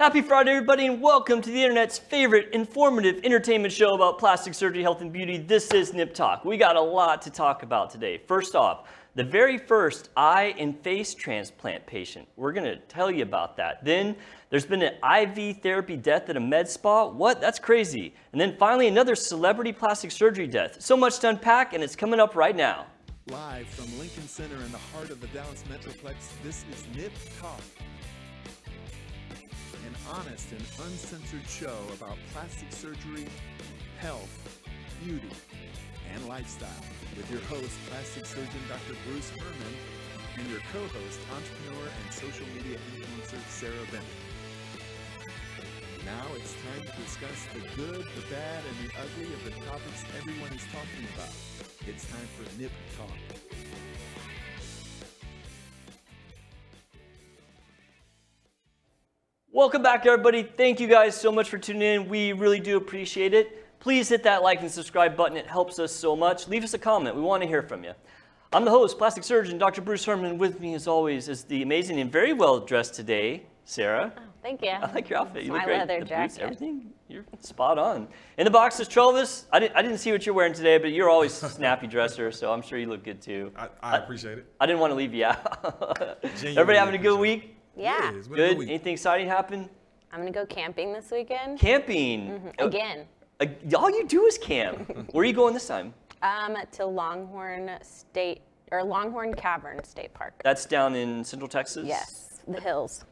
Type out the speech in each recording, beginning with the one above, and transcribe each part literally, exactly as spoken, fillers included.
Happy Friday, everybody, and welcome to the internet's favorite informative entertainment show about plastic surgery, health, and beauty. This is Nip Talk. We got a lot to talk about today. First off, the very first eye and face transplant patient. We're going to tell you about that. Then there's been an I V therapy death at a med spa. What? That's crazy. And then finally, another celebrity plastic surgery death. So much to unpack, and it's coming up right now. Live from Lincoln Center in the heart of the Dallas Metroplex, this is Nip Talk. An honest and uncensored show about plastic surgery, health, beauty, and lifestyle with your host, plastic surgeon Doctor Bruce Hermann, and your co-host, entrepreneur and social media influencer Sarah Bennett. Now it's time to discuss the good, the bad, and the ugly of the topics everyone is talking about. It's time for Nip Talk. Welcome back, everybody. Thank you guys so much for tuning in. We really do appreciate it. Please hit that like and subscribe button. It helps us so much. Leave us a comment. We want to hear from you. I'm the host, plastic surgeon Doctor Bruce Hermann. With me, as always, is the amazing and very well-dressed today, Sarah. Oh, thank you. I like your outfit. It's you look my great. My leather the jacket. Boots, everything. You're spot on. In the box is Trovis. I didn't, I didn't see what you're wearing today, but you're always a snappy dresser, so I'm sure you look good, too. I, I, I appreciate it. I didn't want to leave you out. Everybody having a good week? Yeah. Good. Anything exciting happen? I'm going to go camping this weekend. Camping? Mm-hmm. Again. Uh, all you do is camp. Where are you going this time? Um, to Longhorn State, or Longhorn Cavern State Park. That's down in Central Texas? Yes. The hills.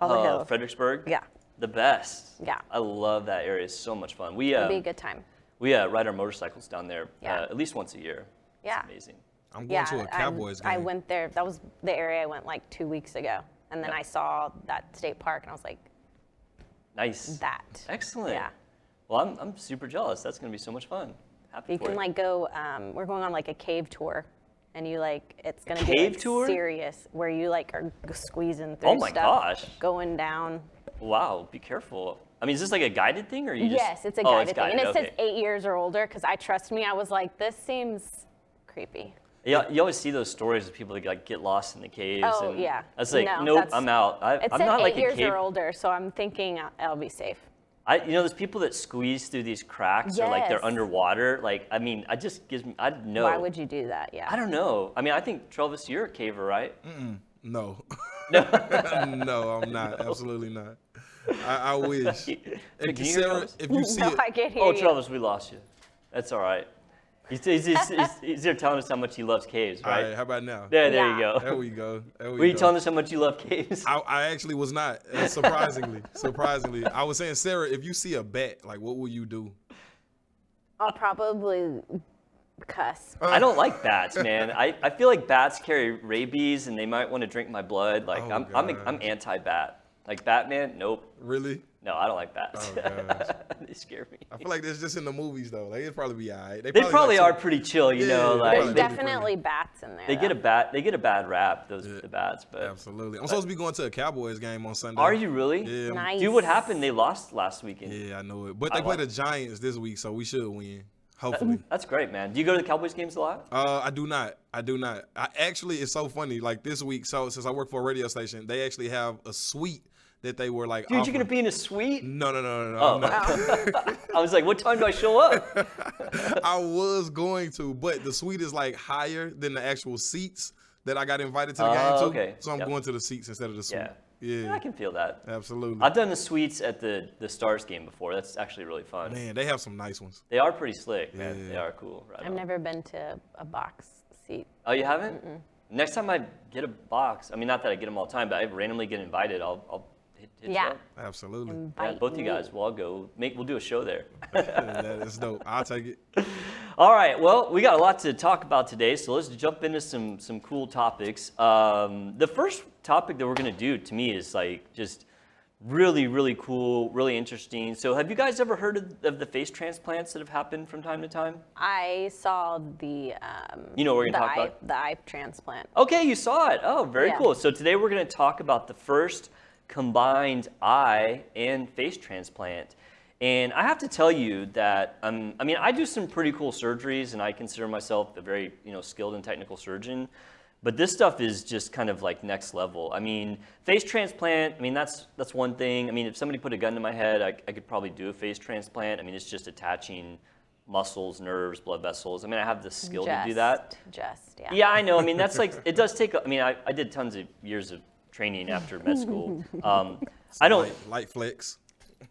All the uh, hills. Fredericksburg? Yeah. The best. Yeah. I love that area. It's so much fun. We, uh, It'll be a good time. We uh, ride our motorcycles down there yeah. uh, at least once a year. Yeah. It's amazing. I'm going yeah, to a Cowboys I'm, game. I went there. That was the area I went like two weeks ago. And then yep. I saw that state park, and I was like, nice. That. Excellent. Yeah. Well, I'm, I'm super jealous. That's going to be so much fun. Happy you for can, it. like, go, um, we're going on, like, a cave tour, and you, like, it's going to be like, tour? serious, where you, like, are squeezing through oh my stuff. Gosh. Going down. Wow. Be careful. I mean, is this, like, a guided thing, or you just? Yes, it's a guided, oh, it's guided. thing. And it okay. says eight years or older, because I, trust me, I was like, this seems creepy. Yeah, you always see those stories of people that like get lost in the caves. Oh and yeah, I was like, no, nope, I'm out. I, it's I'm not eight like years a cave. or older, so I'm thinking I'll, I'll be safe. I, you know, there's people that squeeze through these cracks yes. or like they're underwater. Like, I mean, I just gives me. I know. Why would you do that? Yeah. I don't know. I mean, I think Travis, you're a caver, right? Mm-mm. No. No. No, I'm not. No. Absolutely not. I, I wish. If you, Sarah, if you see no, it, I can't hear oh, you. Travis, we lost you. That's all right. He's, he's, he's, he's, he's there telling us how much he loves caves, right? All right, how about now? There, there yeah. you go. There we go. There we Were you go. telling us how much you love caves? I, I actually was not, uh, surprisingly. surprisingly. I was saying, Sarah, if you see a bat, like, what will you do? I'll probably cuss. I don't like bats, man. I, I feel like bats carry rabies, and they might want to drink my blood. Like, oh, I'm, I'm, I'm anti-bat. Like, Batman, nope. Really? No, I don't like bats. Oh, they scare me. I feel like that's just in the movies, though. Like, it'd probably be all right. They probably, they probably like, are pretty chill, you yeah, know. Like, there's definitely bats in there. They though. get a bat. They get a bad rap. Those yeah, the bats, but absolutely. I'm but, supposed to be going to a Cowboys game on Sunday. Are you really? Yeah. Nice. Dude, what happened? They lost last weekend. Yeah, I know it. But they I play won. the Giants this week, so we should win. Hopefully. That's great, man. Do you go to the Cowboys games a lot? Uh, I do not. I do not. I actually, it's so funny. Like this week, so since I work for a radio station, they actually have a suite. That they were like, dude, offering. You're gonna be in a suite? No, no, no, no, oh. no. I was like, what time do I show up? I was going to, but the suite is like higher than the actual seats that I got invited to the uh, game to. Okay. So I'm yep. going to the seats instead of the suite. Yeah. Yeah. yeah, I can feel that. Absolutely. I've done the suites at the the Stars game before. That's actually really fun. Man, they have some nice ones. They are pretty slick, yeah. man. They are cool. Right I've on. never been to a box seat. Oh, you haven't? Mm-mm. Next time I get a box, I mean, not that I get them all the time, but I randomly get invited. I'll. I'll Hit, hit yeah, show. absolutely. Yeah, both me. you guys. We'll all go. Make. We'll do a show there. That is dope. I'll take it. All right. Well, we got a lot to talk about today, so let's jump into some some cool topics. Um, the first topic that we're gonna do, to me, is like just really, really cool, really interesting. So, have you guys ever heard of, of the face transplants that have happened from time to time? I saw the. Um, you know, what we're gonna talk eye, about the eye transplant. Okay, you saw it. Oh, very yeah. cool. So today we're gonna talk about the first combined eye and face transplant. And I have to tell you that, um, I mean, I do some pretty cool surgeries and I consider myself a very, you know, skilled and technical surgeon, But this stuff is just kind of like next level. I mean, face transplant, I mean, that's that's one thing. I mean, if somebody put a gun to my head, I, I could probably do a face transplant. I mean, it's just attaching muscles, nerves, blood vessels. I mean, I have the skill just, to do that. Just, yeah. Yeah, I know. I mean, that's like, it does take, I mean, I, I did tons of years of training after med school. Um, I don't. Light, light flicks.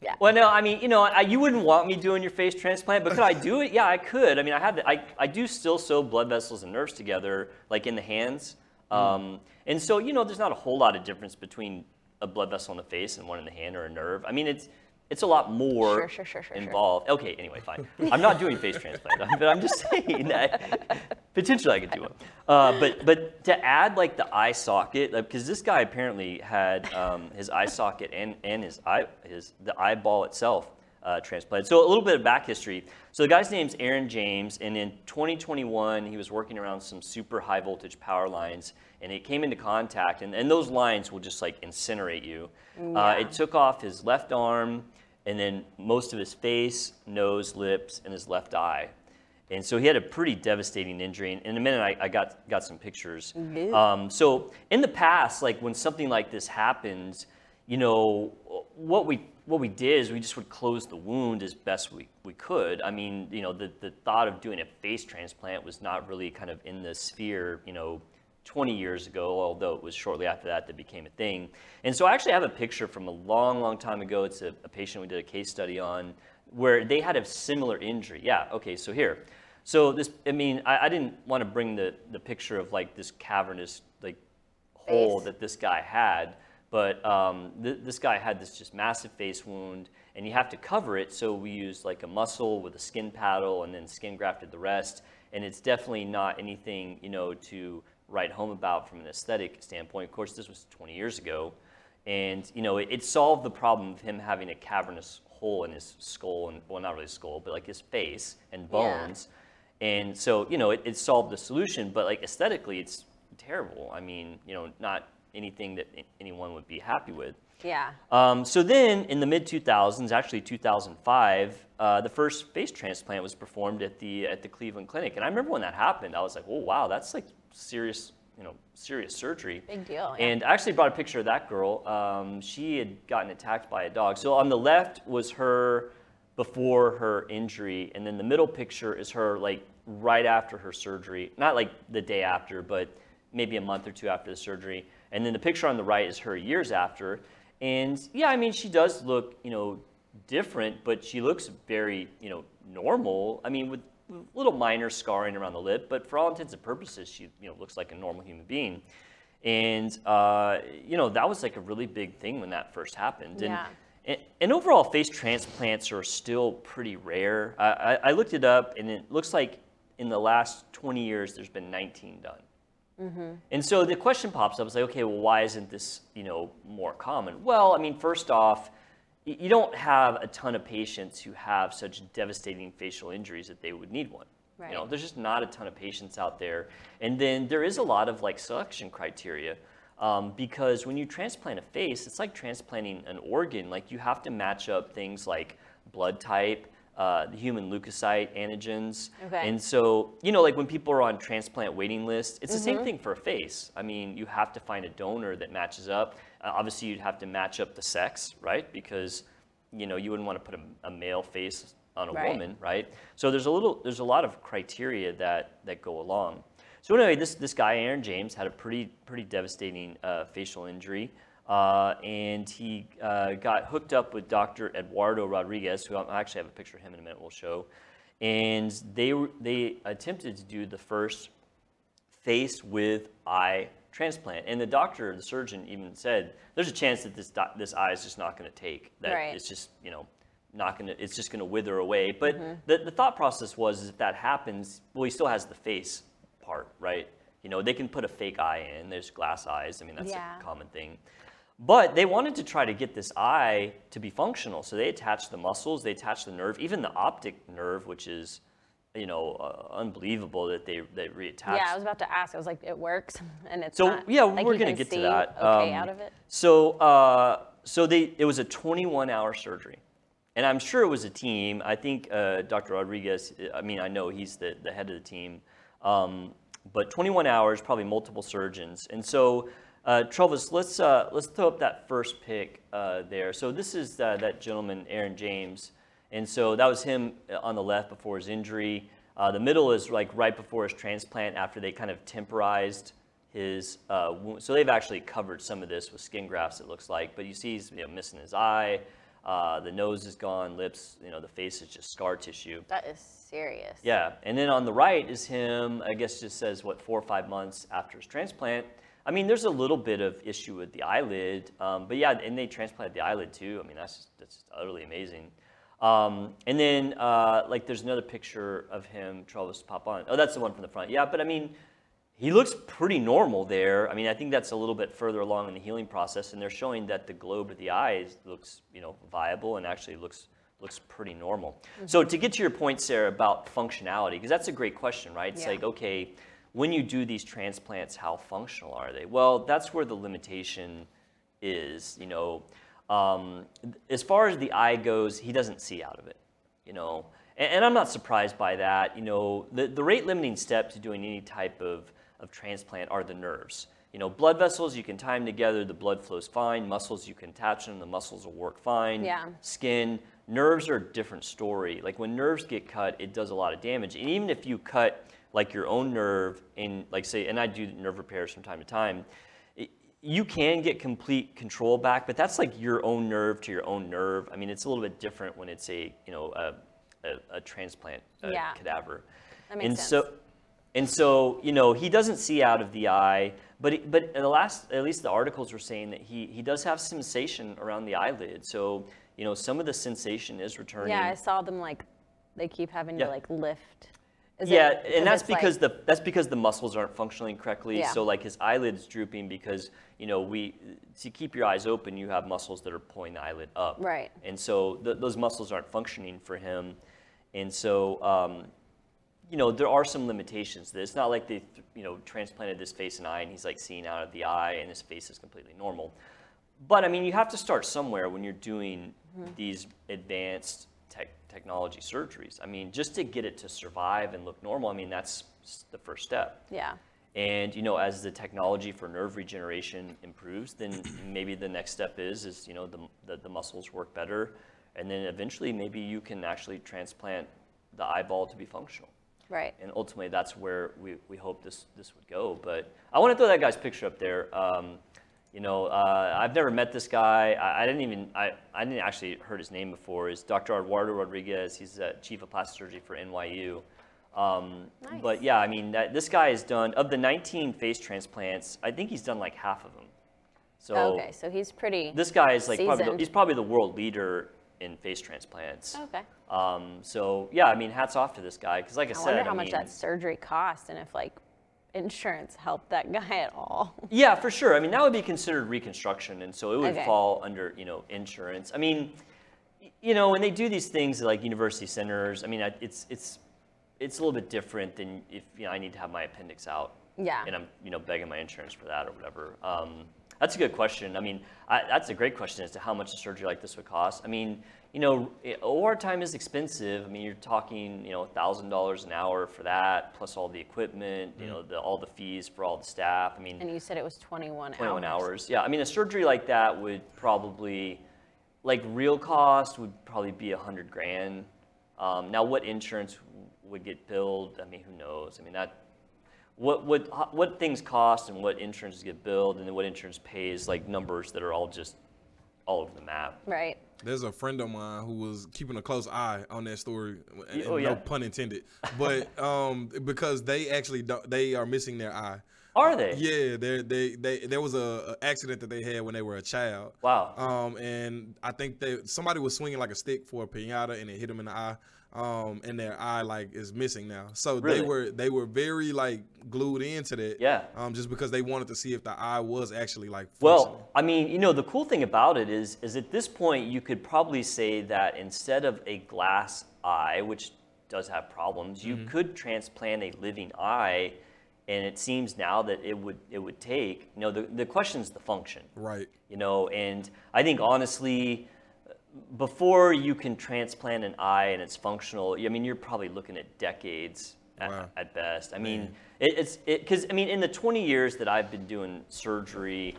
Yeah. Well, no, I mean, you know, I, you wouldn't want me doing your face transplant, but could I do it? Yeah, I could. I mean, I have the, I, I do still sew blood vessels and nerves together, like in the hands. Um, mm. And so, you know, there's not a whole lot of difference between a blood vessel in the face and one in the hand or a nerve. I mean, it's it's a lot more sure, sure, sure, sure, involved. Sure. Okay, anyway, fine. I'm not doing face transplant, but I'm just saying that potentially I could do one. Uh, but but to add like the eye socket, because like, this guy apparently had um, his eye socket and and his eye his the eyeball itself uh, transplanted. So a little bit of back history. So the guy's name's Aaron James, and in twenty twenty-one he was working around some super high voltage power lines, and it came into contact, and, and those lines will just like incinerate you. Yeah. Uh, it took off his left arm, and then most of his face, nose, lips, and his left eye. And so he had a pretty devastating injury. And in a minute, I, I got got some pictures. Mm-hmm. Um, so in the past, like when something like this happens, you know, what we what we did is we just would close the wound as best we, we could. I mean, you know, the, the thought of doing a face transplant was not really kind of in the sphere, you know, twenty years ago, although it was shortly after that that became a thing. And so I actually have a picture from a long, long time ago. It's a, a patient we did a case study on where they had a similar injury. Yeah, okay, so here. So this, I mean, I, I didn't want to bring the, the picture of like this cavernous like hole face that this guy had, but um, th- this guy had this just massive face wound, and you have to cover it. So we used like a muscle with a skin paddle and then skin grafted the rest. And it's definitely not anything, you know, to write home about from an aesthetic standpoint. Of course, this was twenty years ago, and you know it, it solved the problem of him having a cavernous hole in his skull, and well, not really skull, but like his face and bones. Yeah. And so you know it, it solved the solution, but like aesthetically, it's terrible. I mean, you know, not anything that anyone would be happy with. Yeah. Um, so then, in the mid two thousands, actually two thousand five, uh, the first face transplant was performed at the at the Cleveland Clinic, and I remember when that happened, I was like, oh wow, that's like serious, you know, serious surgery. Big deal. Yeah. And I actually brought a picture of that girl. Um, she had gotten attacked by a dog. So on the left was her before her injury, and then the middle picture is her like right after her surgery. Not like the day after, but maybe a month or two after the surgery. And then the picture on the right is her years after. And yeah, I mean, she does look, you know, different, but she looks very, you know, normal. I mean, with little minor scarring around the lip, but for all intents and purposes, she you know looks like a normal human being. And uh, you know that was like a really big thing when that first happened. Yeah. And, and and overall, face transplants are still pretty rare. I, I, I looked it up, and it looks like in the last twenty years, there's been nineteen done. Mm-hmm. And so the question pops up: it's like, okay, well, why isn't this you know more common? Well, I mean, first off, you don't have a ton of patients who have such devastating facial injuries that they would need one. Right. You know, there's just not a ton of patients out there. And then there is a lot of like selection criteria um, because when you transplant a face, it's like transplanting an organ. Like you have to match up things like blood type, uh, the human leukocyte antigens. Okay. And so, you know, like when people are on transplant waiting lists, it's mm-hmm. the same thing for a face. I mean, you have to find a donor that matches up. Obviously, you'd have to match up the sex, right? Because, you know, you wouldn't want to put a, a male face on a right. woman, right? So there's a little, there's a lot of criteria that that go along. So anyway, this this guy Aaron James had a pretty pretty devastating uh, facial injury, uh, and he uh, got hooked up with Doctor Eduardo Rodriguez, who I actually have a picture of him in a minute. We'll show, and they were, they attempted to do the first face with eye transplant, and the doctor, the surgeon, even said, "There's a chance that this do- this eye is just not going to take. That right. it's just you know, not going to. It's just going to wither away." But mm-hmm. the, the thought process was, is if that happens, well, he still has the face part, right? You know, they can put a fake eye in. There's glass eyes. I mean, that's yeah. a common thing. But they wanted to try to get this eye to be functional, so they attached the muscles, they attached the nerve, even the optic nerve, which is. You know, uh, unbelievable that they they reattached. Yeah, I was about to ask. I was like, it works, and it's so not, yeah. Like we're gonna get to that. Okay, um, out of it. So uh, so they it was a twenty-one hour surgery, and I'm sure it was a team. I think uh, Doctor Rodriguez. I mean, I know he's the the head of the team. Um, but twenty-one hours, probably multiple surgeons. And so, uh, Travis, let's uh, let's throw up that first pick uh, there. So this is uh, that gentleman, Aaron James. And so that was him on the left before his injury. Uh, the middle is like right before his transplant, after they kind of temporized his uh, wound. So they've actually covered some of this with skin grafts, it looks like. But you see he's, you know, missing his eye. Uh, the nose is gone, lips, you know, the face is just scar tissue. That is serious. Yeah, and then on the right is him, I guess just says, what, four or five months after his transplant. I mean, there's a little bit of issue with the eyelid, um, but yeah, and they transplanted the eyelid too. I mean, that's just, that's just utterly amazing. Um, and then, uh, like, there's another picture of him, Travis, pop on. Oh, that's the one from the front. Yeah, but I mean, he looks pretty normal there. I mean, I think that's a little bit further along in the healing process, and they're showing that the globe of the eye looks, you know, viable and actually looks looks pretty normal. Mm-hmm. So to get to your point, Sarah, about functionality, because that's a great question, right? It's yeah. like, okay, when you do these transplants, how functional are they? Well, that's where the limitation is, you know. Um, as far as the eye goes, he doesn't see out of it, you know. And, and I'm not surprised by that, you know. The, the rate-limiting step to doing any type of of transplant are the nerves. You know, blood vessels, you can tie them together, the blood flows fine. Muscles, you can attach them, the muscles will work fine. Yeah. Skin, nerves are a different story. Like when nerves get cut, it does a lot of damage. And even if you cut like your own nerve, in like say, and I do nerve repairs from time to time, it, you can get complete control back, but that's like your own nerve to your own nerve. I mean, it's a little bit different when it's a, you know, a, a, a transplant a yeah. cadaver. That makes and sense. So, And so, you know, he doesn't see out of the eye, but it, but the last, at least the articles were saying that he he does have sensation around the eyelid. So, you know, some of the sensation is returning. Yeah, I saw them like, they keep having yeah. to like lift. Is yeah, it, and that's because like... the that's because the muscles aren't functioning correctly. Yeah. So like his eyelid's drooping because, you know, we to keep your eyes open, you have muscles that are pulling the eyelid up. Right. And so th- those muscles aren't functioning for him, and so. Um, You know, there are some limitations. It's not like they, you know, transplanted this face and eye and he's like seeing out of the eye and his face is completely normal. But I mean, you have to start somewhere when you're doing mm-hmm. these advanced tech technology surgeries. I mean, just to get it to survive and look normal, I mean, that's the first step. Yeah. And, you know, as the technology for nerve regeneration improves, then maybe the next step is, is you know, the, the, the muscles work better. And then eventually maybe you can actually transplant the eyeball to be functional. Right. And ultimately, that's where we, we hope this this would go. But I want to throw that guy's picture up there. Um, you know, uh, I've never met this guy. I, I didn't even, I, I didn't actually heard his name before. It's Doctor Eduardo Rodriguez. He's the chief of plastic surgery for N Y U. Um, nice. But yeah, I mean, that, this guy has done, of the nineteen face transplants, I think he's done like half of them. So, okay, so he's pretty This guy is like, probably the, he's probably the world leader in face transplants. Okay. Um, so yeah, I mean, hats off to this guy because, like I, I said, I wonder how I much mean, that surgery cost and if like insurance helped that guy at all. Yeah, for sure. I mean, that would be considered reconstruction, and so it would okay. fall under you know insurance. I mean, you know, when they do these things like university centers, I mean, it's it's it's a little bit different than if you know I need to have my appendix out. Yeah. And I'm you know begging my insurance for that or whatever. Um, That's a good question. I mean, I, that's a great question as to how much a surgery like this would cost. I mean, you know, O R time is expensive. I mean, you're talking, you know, one thousand dollars an hour for that, plus all the equipment, you know, the, all the fees for all the staff. I mean, and you said it was twenty-one hours. Yeah, I mean, a surgery like that would probably, like real cost would probably be one hundred grand. Um, now, what insurance would get billed? I mean, who knows? I mean, that. What what what things cost and what insurances get billed and then what insurance pays, like numbers that are all just all over the map. Right. There's a friend of mine who was keeping a close eye on that story, and, and oh, yeah. no pun intended, but um, because they actually don't, they are missing their eye. Are they? Uh, yeah, they they they there was a, a accident that they had when they were a child. Wow. Um, and I think they somebody was swinging like a stick for a piñata and it hit them in the eye. Um, and their eye like is missing now. So really? they were they were very like glued into that. Yeah. Um, just because they wanted to see if the eye was actually like functioning. Well, I mean, you know, the cool thing about it is is at this point you could probably say that instead of a glass eye, which does have problems, you mm-hmm. could transplant a living eye, and it seems now that it would it would take, you know, the the question's the function. Right. You know, and I think honestly before you can transplant an eye and it's functional, I mean, you're probably looking at decades wow. at, at best. I mean, yeah. it, it's it because I mean, in the twenty years that I've been doing surgery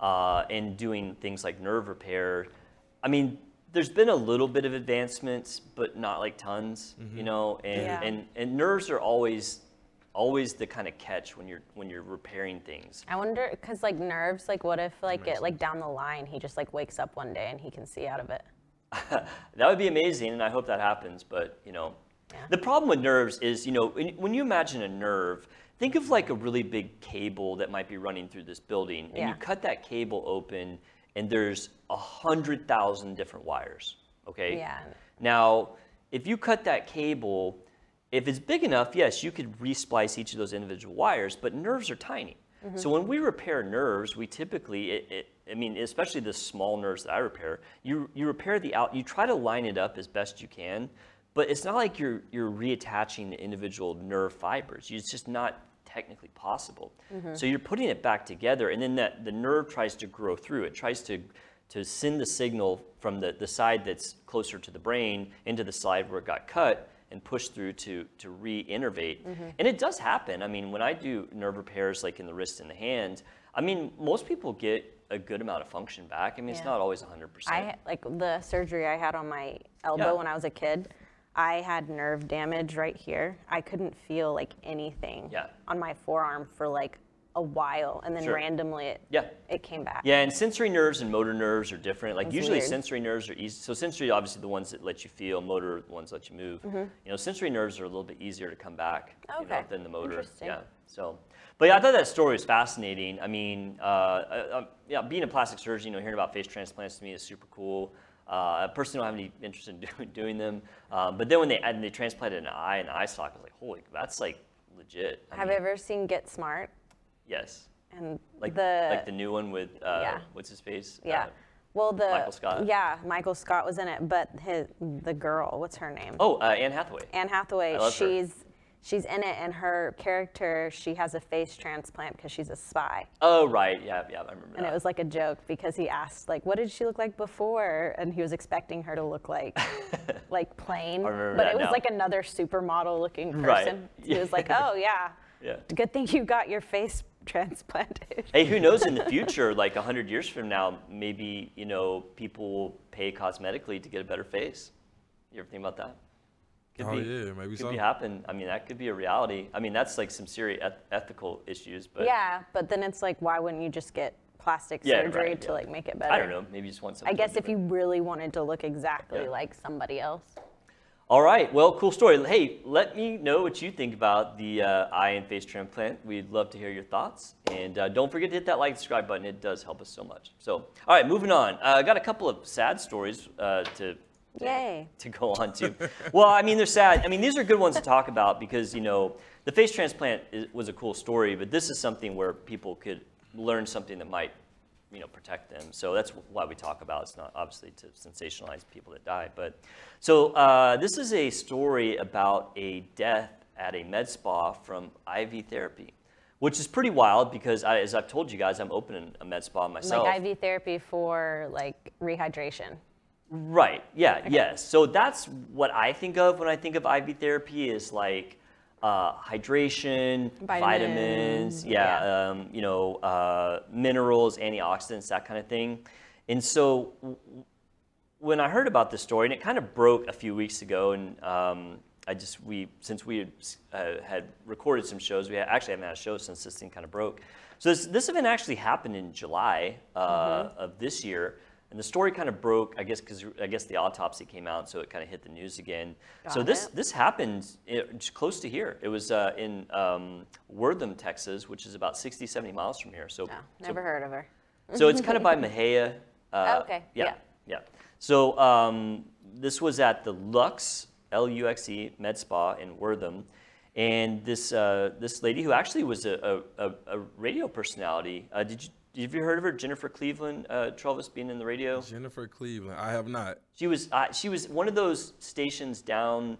uh, and doing things like nerve repair, I mean, there's been a little bit of advancements, but not like tons, mm-hmm. you know. And, yeah. and and nerves are always always the kind of catch when you're when you're repairing things. I wonder because like nerves, like what if like it like down the line he just like wakes up one day and he can see out of it. That would be amazing, and I hope that happens. But you know, yeah. the problem with nerves is, you know, when you imagine a nerve, think of like a really big cable that might be running through this building, and yeah. you cut that cable open, and there's a hundred thousand different wires. Okay. Yeah. Now, if you cut that cable, if it's big enough, yes, you could resplice each of those individual wires. But nerves are tiny, mm-hmm. so when we repair nerves, we typically it. it I mean, especially the small nerves that I repair, you you repair the out, you try to line it up as best you can, but it's not like you're you're reattaching the individual nerve fibers. It's just not technically possible. Mm-hmm. So you're putting it back together, and then that the nerve tries to grow through. It tries to to send the signal from the, the side that's closer to the brain into the side where it got cut and push through to to re-innervate. Mm-hmm. And it does happen. I mean, when I do nerve repairs, like in the wrist and the hand, I mean, most people get a good amount of function back. I mean, yeah. it's not always one hundred percent. I, like the surgery I had on my elbow yeah. when I was a kid, I had nerve damage right here. I couldn't feel like anything yeah. on my forearm for like a while, and then sure. randomly it, yeah. it came back. Yeah, and sensory nerves and motor nerves are different. Like That's usually weird. Sensory nerves are easy. So sensory, obviously the ones that let you feel, motor are the ones that let you move. Mm-hmm. You know, sensory nerves are a little bit easier to come back okay. you know, than the motor. Interesting. Yeah. So, but yeah, I thought that story was fascinating. I mean, uh, uh, yeah, being a plastic surgeon, you know, hearing about face transplants to me is super cool. Uh, I personally don't have any interest in do- doing them. Um, but then when they and they transplanted an eye and an eye socket, I was like, holy, that's like legit. I have mean, you ever seen Get Smart? Yes. And like the like the new one with uh, yeah. what's his face? Yeah. Uh, well, the Michael Scott. Yeah, Michael Scott was in it, but his the girl, what's her name? Oh, uh, Anne Hathaway. Anne Hathaway. I love she's. Her. She's in it, and her character, she has a face transplant because she's a spy. Oh, right. Yeah, yeah, I remember and that. And it was like a joke because he asked, like, what did she look like before? And he was expecting her to look like, like plain. I remember but that it was now. Like another supermodel looking person. Right. He was like, oh, yeah. yeah. Good thing you got your face transplanted. Hey, who knows in the future, like one hundred years from now, maybe, you know, people will pay cosmetically to get a better face. You ever think about that? Could oh, be, yeah, maybe could so. Be happen. I mean, that could be a reality. I mean, that's like some serious eth- ethical issues. But yeah, but then it's like, why wouldn't you just get plastic yeah, surgery right, to yeah. like make it better? I don't know. Maybe you just want something. I guess different. If you really wanted to look exactly yeah. like somebody else. All right. Well, cool story. Hey, let me know what you think about the uh, eye and face transplant. We'd love to hear your thoughts. And uh, don't forget to hit that like and subscribe button. It does help us so much. So, all right, moving on. Uh, I got a couple of sad stories uh, to. Yay. To go on to. Well, I mean, they're sad. I mean, these are good ones to talk about because, you know, the face transplant is, was a cool story, but this is something where people could learn something that might, you know, protect them. So that's why we talk about it. It's not obviously to sensationalize people that die. But so uh, this is a story about a death at a med spa from I V therapy, which is pretty wild because, I, as I've told you guys, I'm opening a med spa myself. Like I V therapy for, like, rehydration. Right. Yeah. Okay. Yes. So that's what I think of when I think of I V therapy is like uh, hydration, vitamins, vitamins yeah, yeah. Um, you know, uh, minerals, antioxidants, that kind of thing. And so w- when I heard about this story, and it kind of broke a few weeks ago, and um, I just we since we had, uh, had recorded some shows, we had, actually haven't had a show since this thing kind of broke. So this, this event actually happened in July uh, mm-hmm. of this year. And the story kind of broke, I guess, because I guess the autopsy came out, so it kind of hit the news again. Got so this it. This happened it, close to here. It was uh, in um, Wortham, Texas, which is about sixty, seventy miles from here. So no, never so, heard of her. So it's kind of by Mahia. Uh, oh, okay. Yeah, yeah. yeah. So um, this was at the Luxe, L U X E, Med Spa in Wortham. And this uh, this lady who actually was a, a, a radio personality, uh, did you? Have you heard of her, Jennifer Cleveland, uh, Travis, being in the radio? Jennifer Cleveland, I have not. She was uh, she was one of those stations down,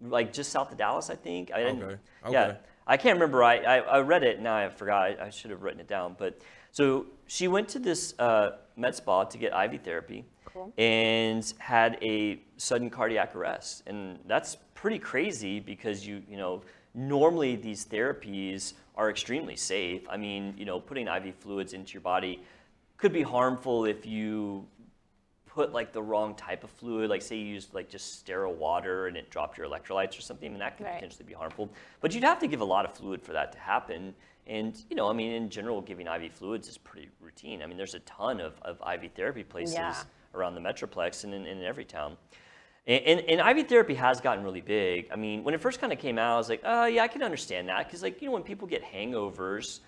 like just south of Dallas, I think. I didn't, okay. okay. Yeah, I can't remember. I, I, I read it, now I forgot. I, I should have written it down. But so she went to this uh, med spa to get I V therapy cool. and had a sudden cardiac arrest. And that's pretty crazy because you you know, normally these therapies are extremely safe. I mean, you know, putting I V fluids into your body could be harmful if you put like the wrong type of fluid, like say you used like just sterile water and it dropped your electrolytes or something, and that could right. potentially be harmful. But you'd have to give a lot of fluid for that to happen. And, you know, I mean, in general, giving I V fluids is pretty routine. I mean, there's a ton of, of I V therapy places yeah. around the Metroplex and in, in every town. And, and, and I V therapy has gotten really big. I mean, when it first kind of came out, I was like, oh, yeah, I can understand that. Because, like, you know, when people get hangovers,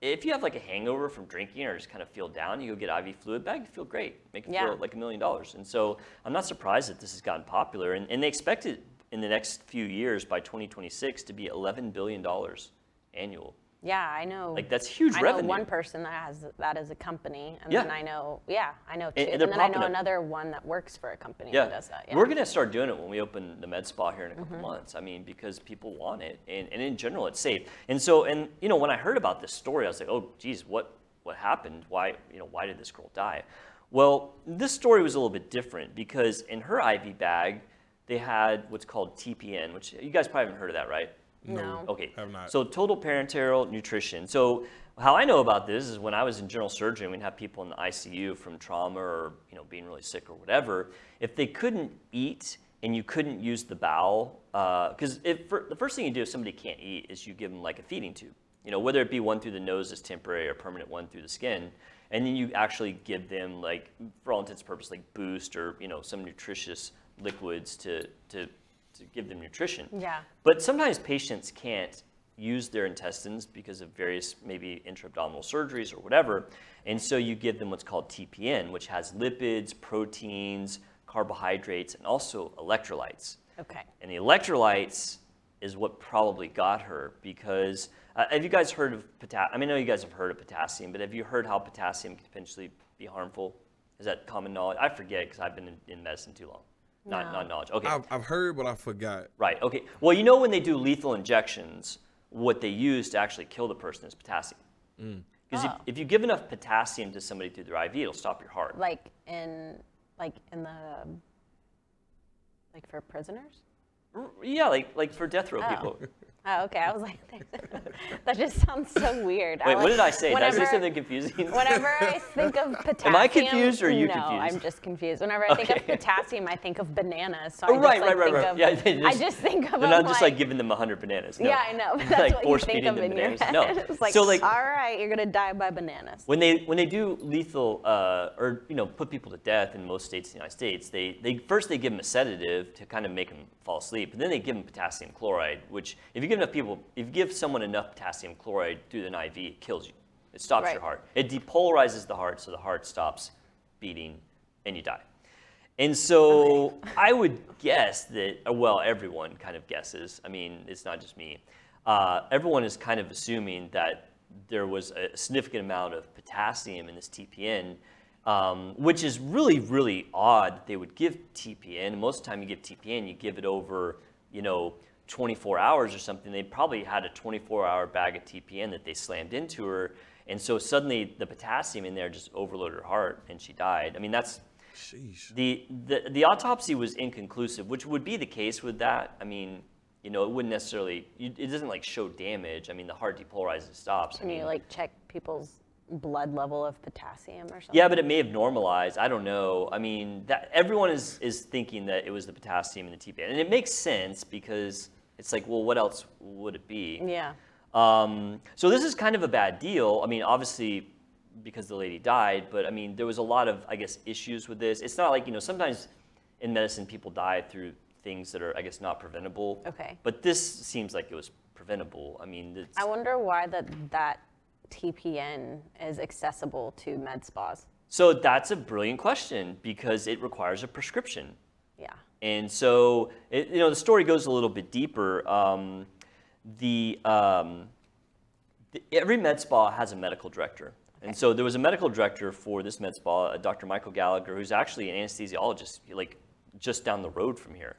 if you have, like, a hangover from drinking or just kind of feel down, you go get I V fluid back, you feel great, make them yeah. feel like a million dollars. And so I'm not surprised that this has gotten popular. And, and they expect it in the next few years, by twenty twenty-six, to be eleven billion dollars annual. Yeah, I know. Like, that's huge I revenue. I know one person that has that as a company, and yeah. then I know, yeah, I know two, and, and, and then I know up. another one that works for a company yeah. that does that. Yeah. We're going to start doing it when we open the med spa here in a couple mm-hmm. months. I mean, because people want it, and, and in general, it's safe. And so, and you know, when I heard about this story, I was like, oh, geez, what what happened? Why, you know, why did this girl die? Well, this story was a little bit different because in her I V bag, they had what's called T P N, which you guys probably haven't heard of that, right? No. Okay. I'm not. So total parenteral nutrition. So how I know about this is when I was in general surgery, we'd have people in the I C U from trauma or, you know, being really sick or whatever. If they couldn't eat and you couldn't use the bowel, because uh, the first thing you do if somebody can't eat is you give them like a feeding tube, you know, whether it be one through the nose is temporary or permanent one through the skin. And then you actually give them, like, for all intents and purposes, like Boost or, you know, some nutritious liquids to, to, to give them nutrition. Yeah. But sometimes patients can't use their intestines because of various maybe intra-abdominal surgeries or whatever. And so you give them what's called T P N, which has lipids, proteins, carbohydrates, and also electrolytes. Okay. And the electrolytes is what probably got her because, uh, have you guys heard of potassium? I mean, I know you guys have heard of potassium, but have you heard how potassium can potentially be harmful? Is that common knowledge? I forget because I've been in, in medicine too long. Not, no. not knowledge. Okay. I've, I've heard, but I forgot. Right. Okay. Well, you know, when they do lethal injections, what they use to actually kill the person is potassium. Because mm. oh. if, if you give enough potassium to somebody through their I V, it'll stop your heart. Like in, like in the, like for prisoners. Yeah, like like for death row oh. people. Oh, okay. I was like, that just sounds so weird. Wait, like, what did I say? Whenever, did I say something confusing? Whenever I think of potassium. Am I confused or are you no, confused? No, I'm just confused. Whenever I think okay. of potassium, I think of bananas. So oh, I right, just, like, right, right, right. Of, yeah, just, I just think of them. They're not just like, like giving them one hundred bananas. No. Yeah, I know. But that's like, what force you think of in bananas. Your head. No. It's like, so, like, all right, you're going to die by bananas. When they when they do lethal uh, or, you know, put people to death in most states in the United States, they, they first they give them a sedative to kind of make them fall asleep. And then they give them potassium chloride, which if you give enough people, if you give someone enough potassium chloride through an I V, it kills you. It stops right. your heart. It depolarizes the heart, so the heart stops beating, and you die. And so okay. I would guess that, well, everyone kind of guesses. I mean, it's not just me. Uh, everyone is kind of assuming that there was a significant amount of potassium in this T P N, um, which is really, really odd that they would give T P N. Most of the time you give T P N, you give it over, you know, twenty-four hours or something. They probably had a twenty-four hour bag of T P N that they slammed into her, and so suddenly the potassium in there just overloaded her heart, and she died. I mean, that's Jeez. The, the the autopsy was inconclusive, which would be the case with that. I mean, you know, it wouldn't necessarily, it doesn't like show damage. I mean, the heart depolarizes, stops. Can I mean, you like check people's blood level of potassium or something? Yeah, but it may have normalized. I don't know. I mean, that everyone is is thinking that it was the potassium in the T P N, and it makes sense because it's like, well, what else would it be? Yeah. Um, so this is kind of a bad deal. I mean, obviously, because the lady died, but I mean, there was a lot of, I guess, issues with this. It's not like, you know, sometimes in medicine people die through things that are, I guess, not preventable. Okay. But this seems like it was preventable. I mean, it's... I wonder why that that T P N is accessible to med spas. So that's a brilliant question because it requires a prescription. Yeah. And so, it, you know, the story goes a little bit deeper. Um, the, um, the every med spa has a medical director. Okay. And so there was a medical director for this med spa, Doctor Michael Gallagher, who's actually an anesthesiologist, like just down the road from here.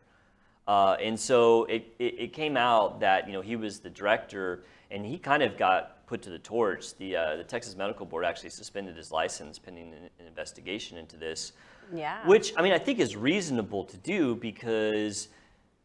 Uh, and so it, it, it came out that, you know, he was the director, and he kind of got put to the torch. The, uh, the Texas Medical Board actually suspended his license pending an, an investigation into this. Yeah. Which, I mean, I think is reasonable to do because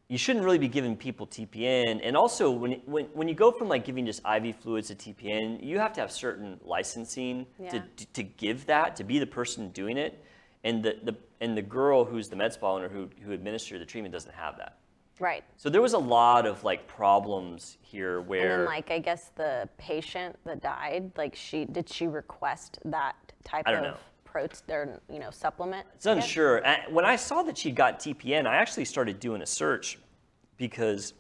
you shouldn't really be giving people T P N. And also, when when when you go from like giving just I V fluids to T P N, you have to have certain licensing yeah. to, to to give that, to be the person doing it. And the, the and the girl who's the med spa owner who who administered the treatment doesn't have that. Right. So there was a lot of like problems here where. And then, like, I guess the patient that died, like, she did she request that type I don't of know. Their, you know, supplement? It's unsure. When I saw that she got T P N, I actually started doing a search because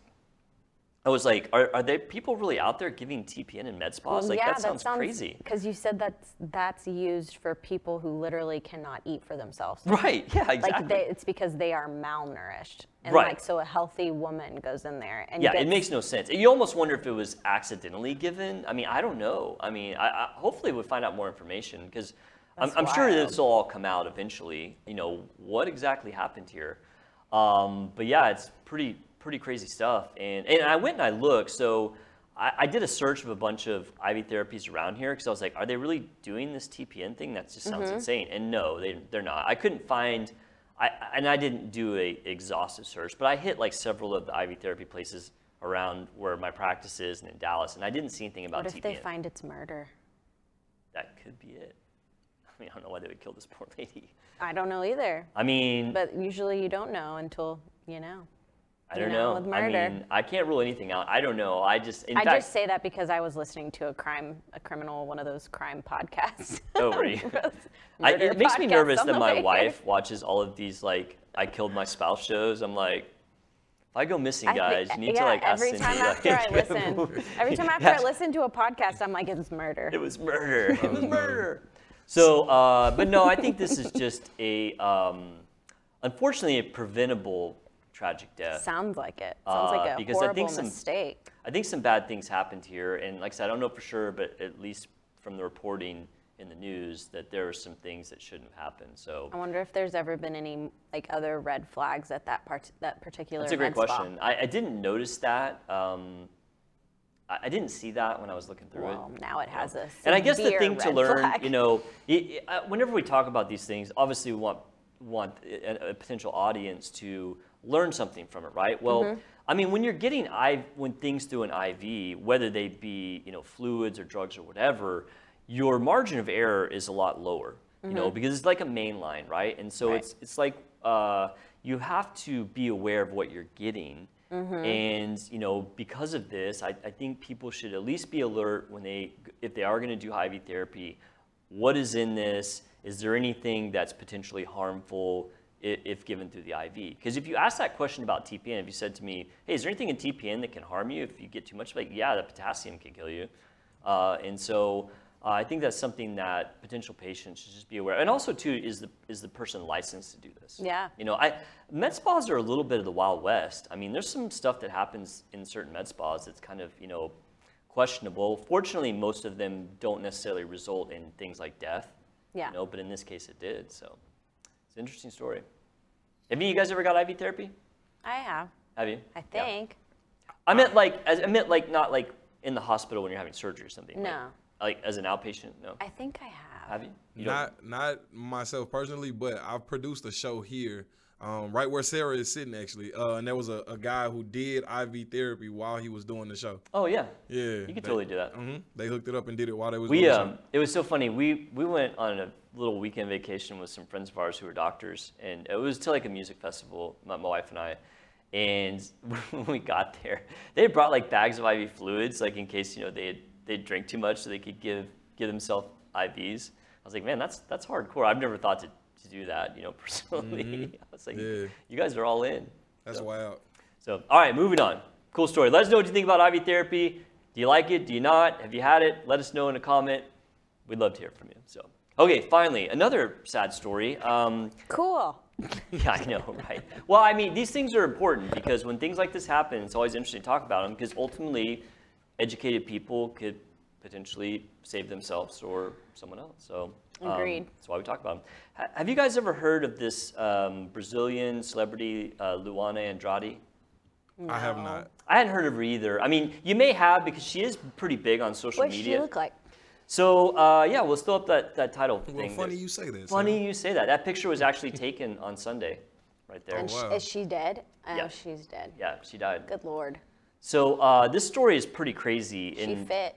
I was like, are, are there people really out there giving T P N in med spas? Like, yeah, that, that sounds, sounds crazy. Because you said that's, that's used for people who literally cannot eat for themselves. Right, yeah, exactly. Like they, it's because they are malnourished. And right. Like, so a healthy woman goes in there and yeah, gets... it makes no sense. You almost wonder if it was accidentally given. I mean, I don't know. I mean, I, I hopefully we'll find out more information because... That's I'm, I'm sure this will all come out eventually, you know, what exactly happened here. Um, but yeah, it's pretty pretty crazy stuff. And and I went and I looked, so I, I did a search of a bunch of I V therapies around here because I was like, are they really doing this T P N thing? That just sounds mm-hmm. insane. And no, they, they're not. I couldn't find, I and I didn't do a exhaustive search, but I hit like several of the I V therapy places around where my practice is and in Dallas, and I didn't see anything about T P N. What if they find it's murder? That could be it. I mean, I don't know why they would kill this poor lady. I don't know either. I mean... But usually you don't know until you know. I don't you know. know. With murder. I mean, I can't rule anything out. I don't know. I just... In I fact, just say that because I was listening to a crime, a criminal, one of those crime podcasts. Oh, right. I, it makes me nervous that my wife watches all of these, like, I Killed My Spouse shows. I'm like... If I go missing, guys, you need yeah, to like ask Cindy. Every time after like, I listen, every time after yeah. I listen to a podcast, I'm like, it was murder. It was murder. It was murder. So, uh, but no, I think this is just a, um, unfortunately, a preventable tragic death. Sounds like it. Sounds like a uh, because horrible I think some, mistake. I think some bad things happened here, and like I said, I don't know for sure, but at least from the reporting in the news, that there are some things that shouldn't have happened. So I wonder if there's ever been any like other red flags at that part, that particular. That's a great question. I, I didn't notice that. Um, I didn't see that when I was looking through well, it. Well, now it has a severe And I guess the thing to learn, flag. you know, it, it, uh, whenever we talk about these things, obviously we want want a, a potential audience to learn something from it, right? Well, mm-hmm. I mean, when you're getting I V, when things through an I V, whether they be, you know, fluids or drugs or whatever, your margin of error is a lot lower, mm-hmm. you know, because it's like a main line, right? And so right. it's it's like uh, you have to be aware of what you're getting. Mm-hmm. And, you know, because of this, I, I think people should at least be alert when they, if they are going to do I V therapy, what is in this? Is there anything that's potentially harmful if, if given through the I V? Because if you ask that question about T P N, if you said to me, hey, is there anything in T P N that can harm you if you get too much? Like, yeah, the potassium can kill you. Uh, and so uh, I think that's something that potential patients should just be aware of. And also, too, is the is the person licensed to do this? Yeah. You know, I med spas are a little bit of the Wild West. I mean, there's some stuff that happens in certain med spas that's kind of, you know, questionable. Fortunately, most of them don't necessarily result in things like death. Yeah. You know, but in this case, it did. So it's an interesting story. Have you guys ever got I V therapy? I have. Have you? I think. Yeah. I meant like, I meant like not like in the hospital when you're having surgery or something. No. Like, Like as an outpatient, no. I think I have. Have you? you not, not myself personally, but I've produced a show here, um, right where Sarah is sitting actually, uh, and there was a, a guy who did I V therapy while he was doing the show. Oh yeah. Yeah. You could they, totally do that. Mm-hmm. They hooked it up and did it while they was. We doing um, the show. It was so funny. We we went on a little weekend vacation with some friends of ours who were doctors, and it was to like a music festival. My, my wife and I. And when we got there, they had brought like bags of I V fluids, like in case you know they had. They drink too much so they could give give themselves I Vs. I was like, man, that's that's hardcore. I've never thought to, to do that, you know, personally. Mm-hmm. I was like, yeah. You guys are all in. That's so, wild. So, all right, moving on. Cool story. Let us know what you think about I V therapy. Do you like it? Do you not? Have you had it? Let us know in a comment. We'd love to hear from you. So, okay, finally, another sad story. Um, cool. Yeah, I know, right? Well, I mean, these things are important because when things like this happen, it's always interesting to talk about them because ultimately, educated people could potentially save themselves or someone else. So um, agreed. That's why we talk about them. H- have you guys ever heard of this um, Brazilian celebrity uh, Luana Andrade? No. I have not. I hadn't heard of her either. I mean, you may have because she is pretty big on social what media. What does she look like? So uh, yeah, we'll still up that, that title well, thing. Well, funny there. you say this. Funny huh? you say that. That picture was actually taken on Sunday. right there. And oh, wow. Is she dead? Oh, yeah. She's dead. Yeah, she died. Good Lord. So uh, this story is pretty crazy. She in, fit.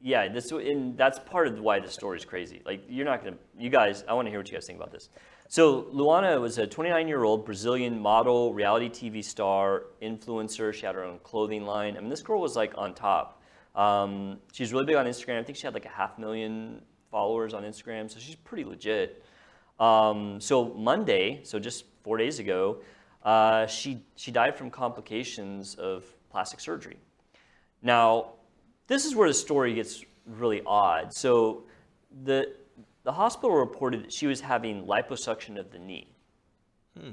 Yeah, this and that's part of why the story is crazy. Like, you're not gonna, you guys, I want to hear what you guys think about this. So Luana was a twenty-nine-year-old Brazilian model, reality T V star, influencer. She had her own clothing line. I mean, this girl was like on top. Um, she's really big on Instagram. I think she had like a half million followers on Instagram, so she's pretty legit. Um, so Monday, so just four days ago, uh, she she died from complications of plastic surgery. Now, this is where the story gets really odd. So the the hospital reported that she was having liposuction of the knee. Hmm.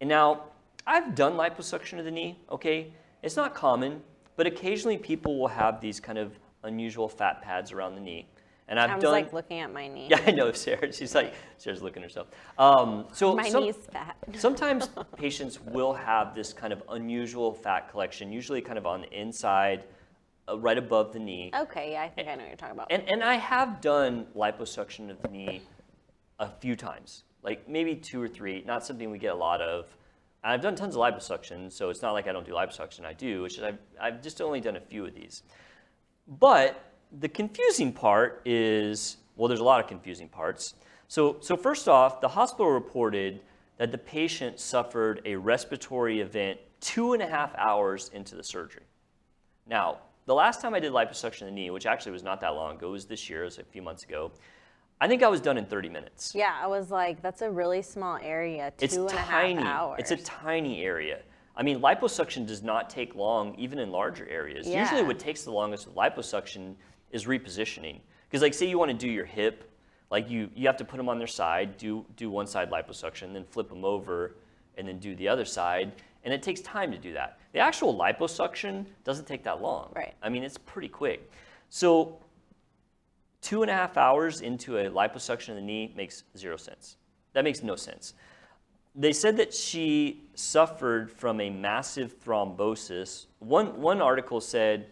And now, I've done liposuction of the knee, okay? It's not common, but occasionally people will have these kind of unusual fat pads around the knee. And I've I was done, like looking at my knee. Yeah, I know, Sarah. She's like, Sarah's looking at herself. Um, so my some, knee's fat. Sometimes patients will have this kind of unusual fat collection, usually kind of on the inside, uh, right above the knee. Okay, yeah, I think and, I know what you're talking about. And, and I have done liposuction of the knee a few times, like maybe two or three, not something we get a lot of. And I've done tons of liposuction, so it's not like I don't do liposuction. I do. It's just I've, I've just only done a few of these. But the confusing part is, well, there's a lot of confusing parts. So, so first off, the hospital reported that the patient suffered a respiratory event two and a half hours into the surgery. Now, the last time I did liposuction of the knee, which actually was not that long ago, it was this year, it was a few months ago, I think I was done in thirty minutes. Yeah, I was like, that's a really small area, two it's and tiny. a half hours. It's a tiny area. I mean, liposuction does not take long, even in larger areas. Yeah. Usually what takes the longest with liposuction is repositioning. Because like, say you want to do your hip, like you, you have to put them on their side, do, do one side liposuction, then flip them over, and then do the other side. And it takes time to do that. The actual liposuction doesn't take that long. Right. I mean, it's pretty quick. So two and a half hours into a liposuction of the knee makes zero sense. That makes no sense. They said that she suffered from a massive thrombosis. One, one article said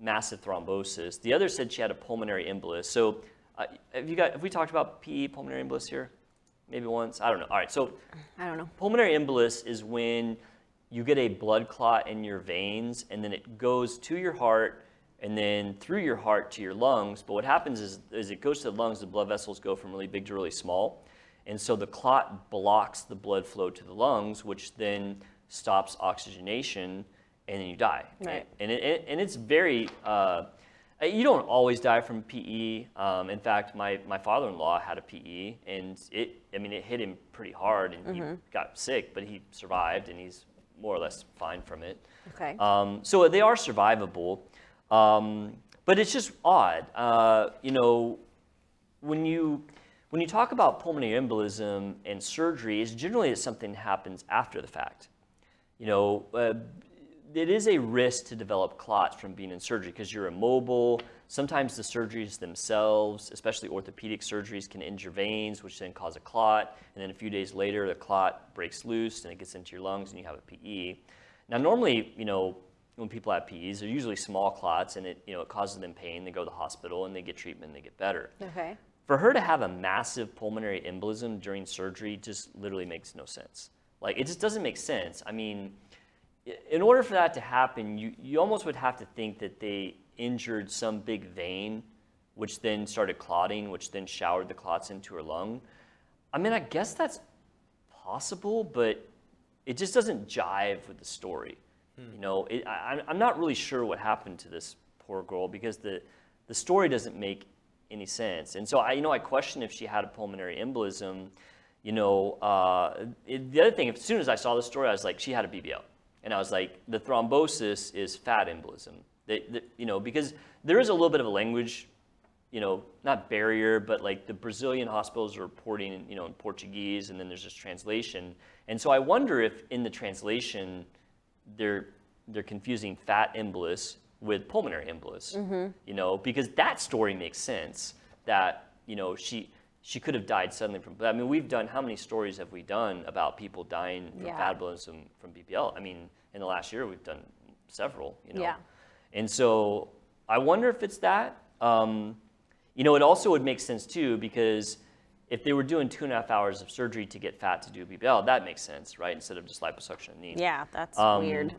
massive thrombosis. The other said she had a pulmonary embolus. So uh, have you got, have we talked about P E, pulmonary embolus here? Maybe once, I don't know. All right, so I don't know. Pulmonary embolus is when you get a blood clot in your veins and then it goes to your heart and then through your heart to your lungs. But what happens is, is it goes to the lungs, the blood vessels go from really big to really small. And so the clot blocks the blood flow to the lungs, which then stops oxygenation, and then you die. Right. And, it, and, it, and it's very, uh, you don't always die from P E. Um, in fact, my, my father-in-law had a P E, and it, I mean, it hit him pretty hard, and mm-hmm. he got sick, but he survived, and he's more or less fine from it. Okay. Um, so they are survivable, um, but it's just odd. Uh, you know, when you... When you talk about pulmonary embolism and surgery, it's generally that something happens after the fact. You know, uh, it is a risk to develop clots from being in surgery because you're immobile. Sometimes the surgeries themselves, especially orthopedic surgeries, can injure veins, which then cause a clot. And then a few days later, the clot breaks loose and it gets into your lungs and you have a P E. Now, normally, you know, when people have P Es, they're usually small clots and it, you know, it causes them pain. They go to the hospital and they get treatment and they get better. Okay. For her to have a massive pulmonary embolism during surgery just literally makes no sense. Like, it just doesn't make sense. I mean, in order for that to happen, you, you almost would have to think that they injured some big vein, which then started clotting, which then showered the clots into her lung. I mean, I guess that's possible, but it just doesn't jive with the story. Hmm. You know, it, I, I'm not really sure what happened to this poor girl because the, the story doesn't make any sense. And so I, you know, I question if she had a pulmonary embolism. You know, uh, it, the other thing, as soon as I saw the story, I was like, she had a B B L. And I was like, the thrombosis is fat embolism. The, the, you know, because there is a little bit of a language, you know, not barrier, but like the Brazilian hospitals are reporting, in, you know, in Portuguese, and then there's this translation. And so I wonder if in the translation, they're, they're confusing fat embolus with pulmonary embolus, mm-hmm. you know, because that story makes sense that, you know, she she could have died suddenly from, I mean, we've done, how many stories have we done about people dying from yeah. fat embolism from B B L? I mean, in the last year, we've done several, you know. Yeah. And so I wonder if it's that. Um, you know, it also would make sense, too, because if they were doing two and a half hours of surgery to get fat to do B B L, that makes sense, right? Instead of just liposuction and knee. Yeah, that's um, weird.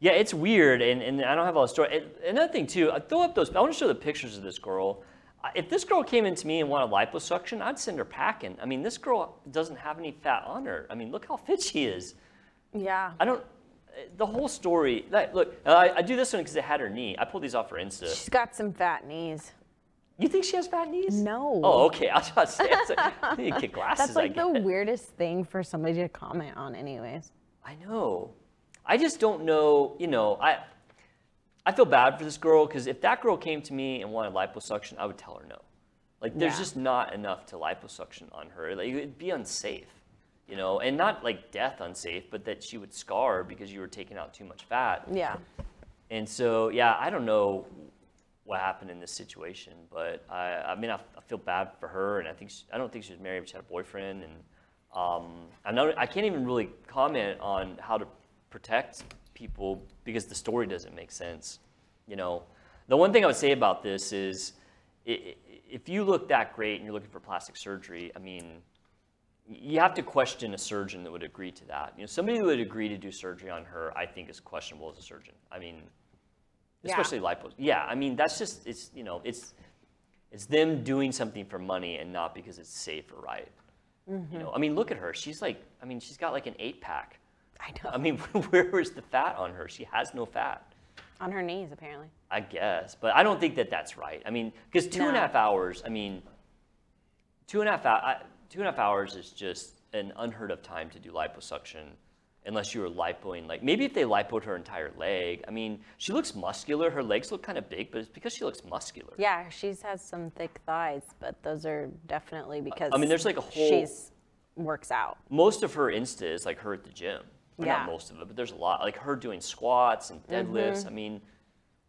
Yeah, it's weird, and, and I don't have all the story. And another thing too, I throw up those. I want to show the pictures of this girl. If this girl came into me and wanted liposuction, I'd send her packing. I mean, this girl doesn't have any fat on her. I mean, look how fit she is. Yeah. I don't. The whole story. That, look, I, I do this one because it had her knee. I pulled these off for Insta. She's got some fat knees. You think she has fat knees? No. Oh, okay. I was about to say, I, like, I need to get glasses. That's like I the weirdest thing for somebody to comment on, anyways. I know. I just don't know. You know, I I feel bad for this girl because if that girl came to me and wanted liposuction, I would tell her no. Like, there's yeah. just not enough to liposuction on her. Like, it'd be unsafe, you know, and not like death unsafe, but that she would scar because you were taking out too much fat. Yeah. And so, yeah, I don't know what happened in this situation, but I, I mean, I, I feel bad for her, and I think she, I don't think she was married, but she had a boyfriend, and um, I'm not, I can't even really comment on how to protect people because the story doesn't make sense. You know, the one thing I would say about this is, it, if you look that great and you're looking for plastic surgery, I mean, you have to question a surgeon that would agree to that. You know, somebody who would agree to do surgery on her, I think, is questionable as a surgeon. I mean. Especially yeah. lipos. Yeah, I mean, that's just, it's, you know, it's it's them doing something for money and not because it's safe or right. Mm-hmm. You know, I mean, look at her. She's like, I mean, she's got like an eight pack. I know. I mean, where is the fat on her? She has no fat. On her knees, apparently. I guess, but I don't think that that's right. I mean, because two no. and a half hours, I mean, two and a half, I, two and a half hours is just an unheard of time to do liposuction. Unless you were lipoing, like maybe if they lipoed her entire leg. I mean, she looks muscular. Her legs look kind of big, but it's because she looks muscular. Yeah, she has some thick thighs, but those are definitely because. I mean, there's like a whole. She's works out. Most of her Insta is like her at the gym. Well, yeah. Not most of it, but there's a lot like her doing squats and deadlifts. Mm-hmm. I mean,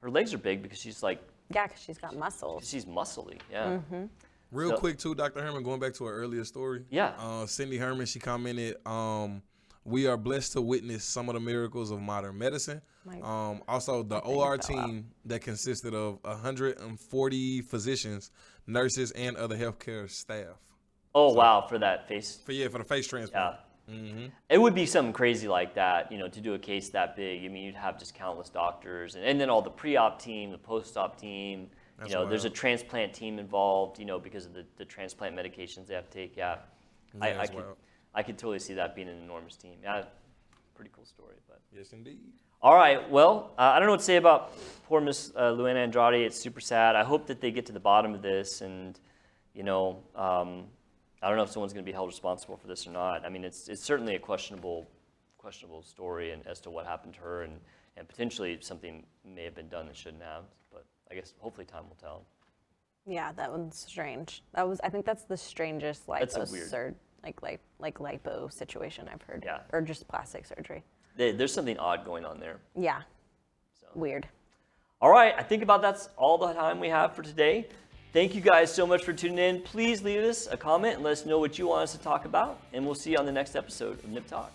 her legs are big because she's like. Yeah, because she's got muscles. She's muscly. Yeah. Mm-hmm. Real so, quick too, Doctor Hermann, going back to her earlier story. Yeah. Uh, Cindy Herman, she commented. Um, We are blessed to witness some of the miracles of modern medicine. Um, also, the O R team that consisted of one hundred forty physicians, nurses, and other healthcare staff. Oh, so, wow, for that face. For, yeah, for the face transplant. Yeah. Mm-hmm. It would be something crazy like that, you know, to do a case that big. I mean, you'd have just countless doctors. And, and then all the pre-op team, the post-op team. That's you know, wild. There's a transplant team involved, you know, because of the, the transplant medications they have to take. Yeah, yeah I, I could. I could totally see that being an enormous team. Yeah, pretty cool story. But yes, indeed. All right. Well, uh, I don't know what to say about poor Miss uh, Luana Andrade. It's super sad. I hope that they get to the bottom of this, and you know, um, I don't know if someone's going to be held responsible for this or not. I mean, it's it's certainly a questionable, questionable story, and as to what happened to her, and and potentially something may have been done that shouldn't have. But I guess hopefully time will tell. Yeah, that one's strange. That was. I think that's the strangest like absurd. Like, like like lipo situation I've heard, yeah. or just plastic surgery. They, there's something odd going on there. Yeah, so. Weird. All right, I think about that's all the time we have for today. Thank you guys so much for tuning in. Please leave us a comment and let us know what you want us to talk about, and we'll see you on the next episode of Nip Talk.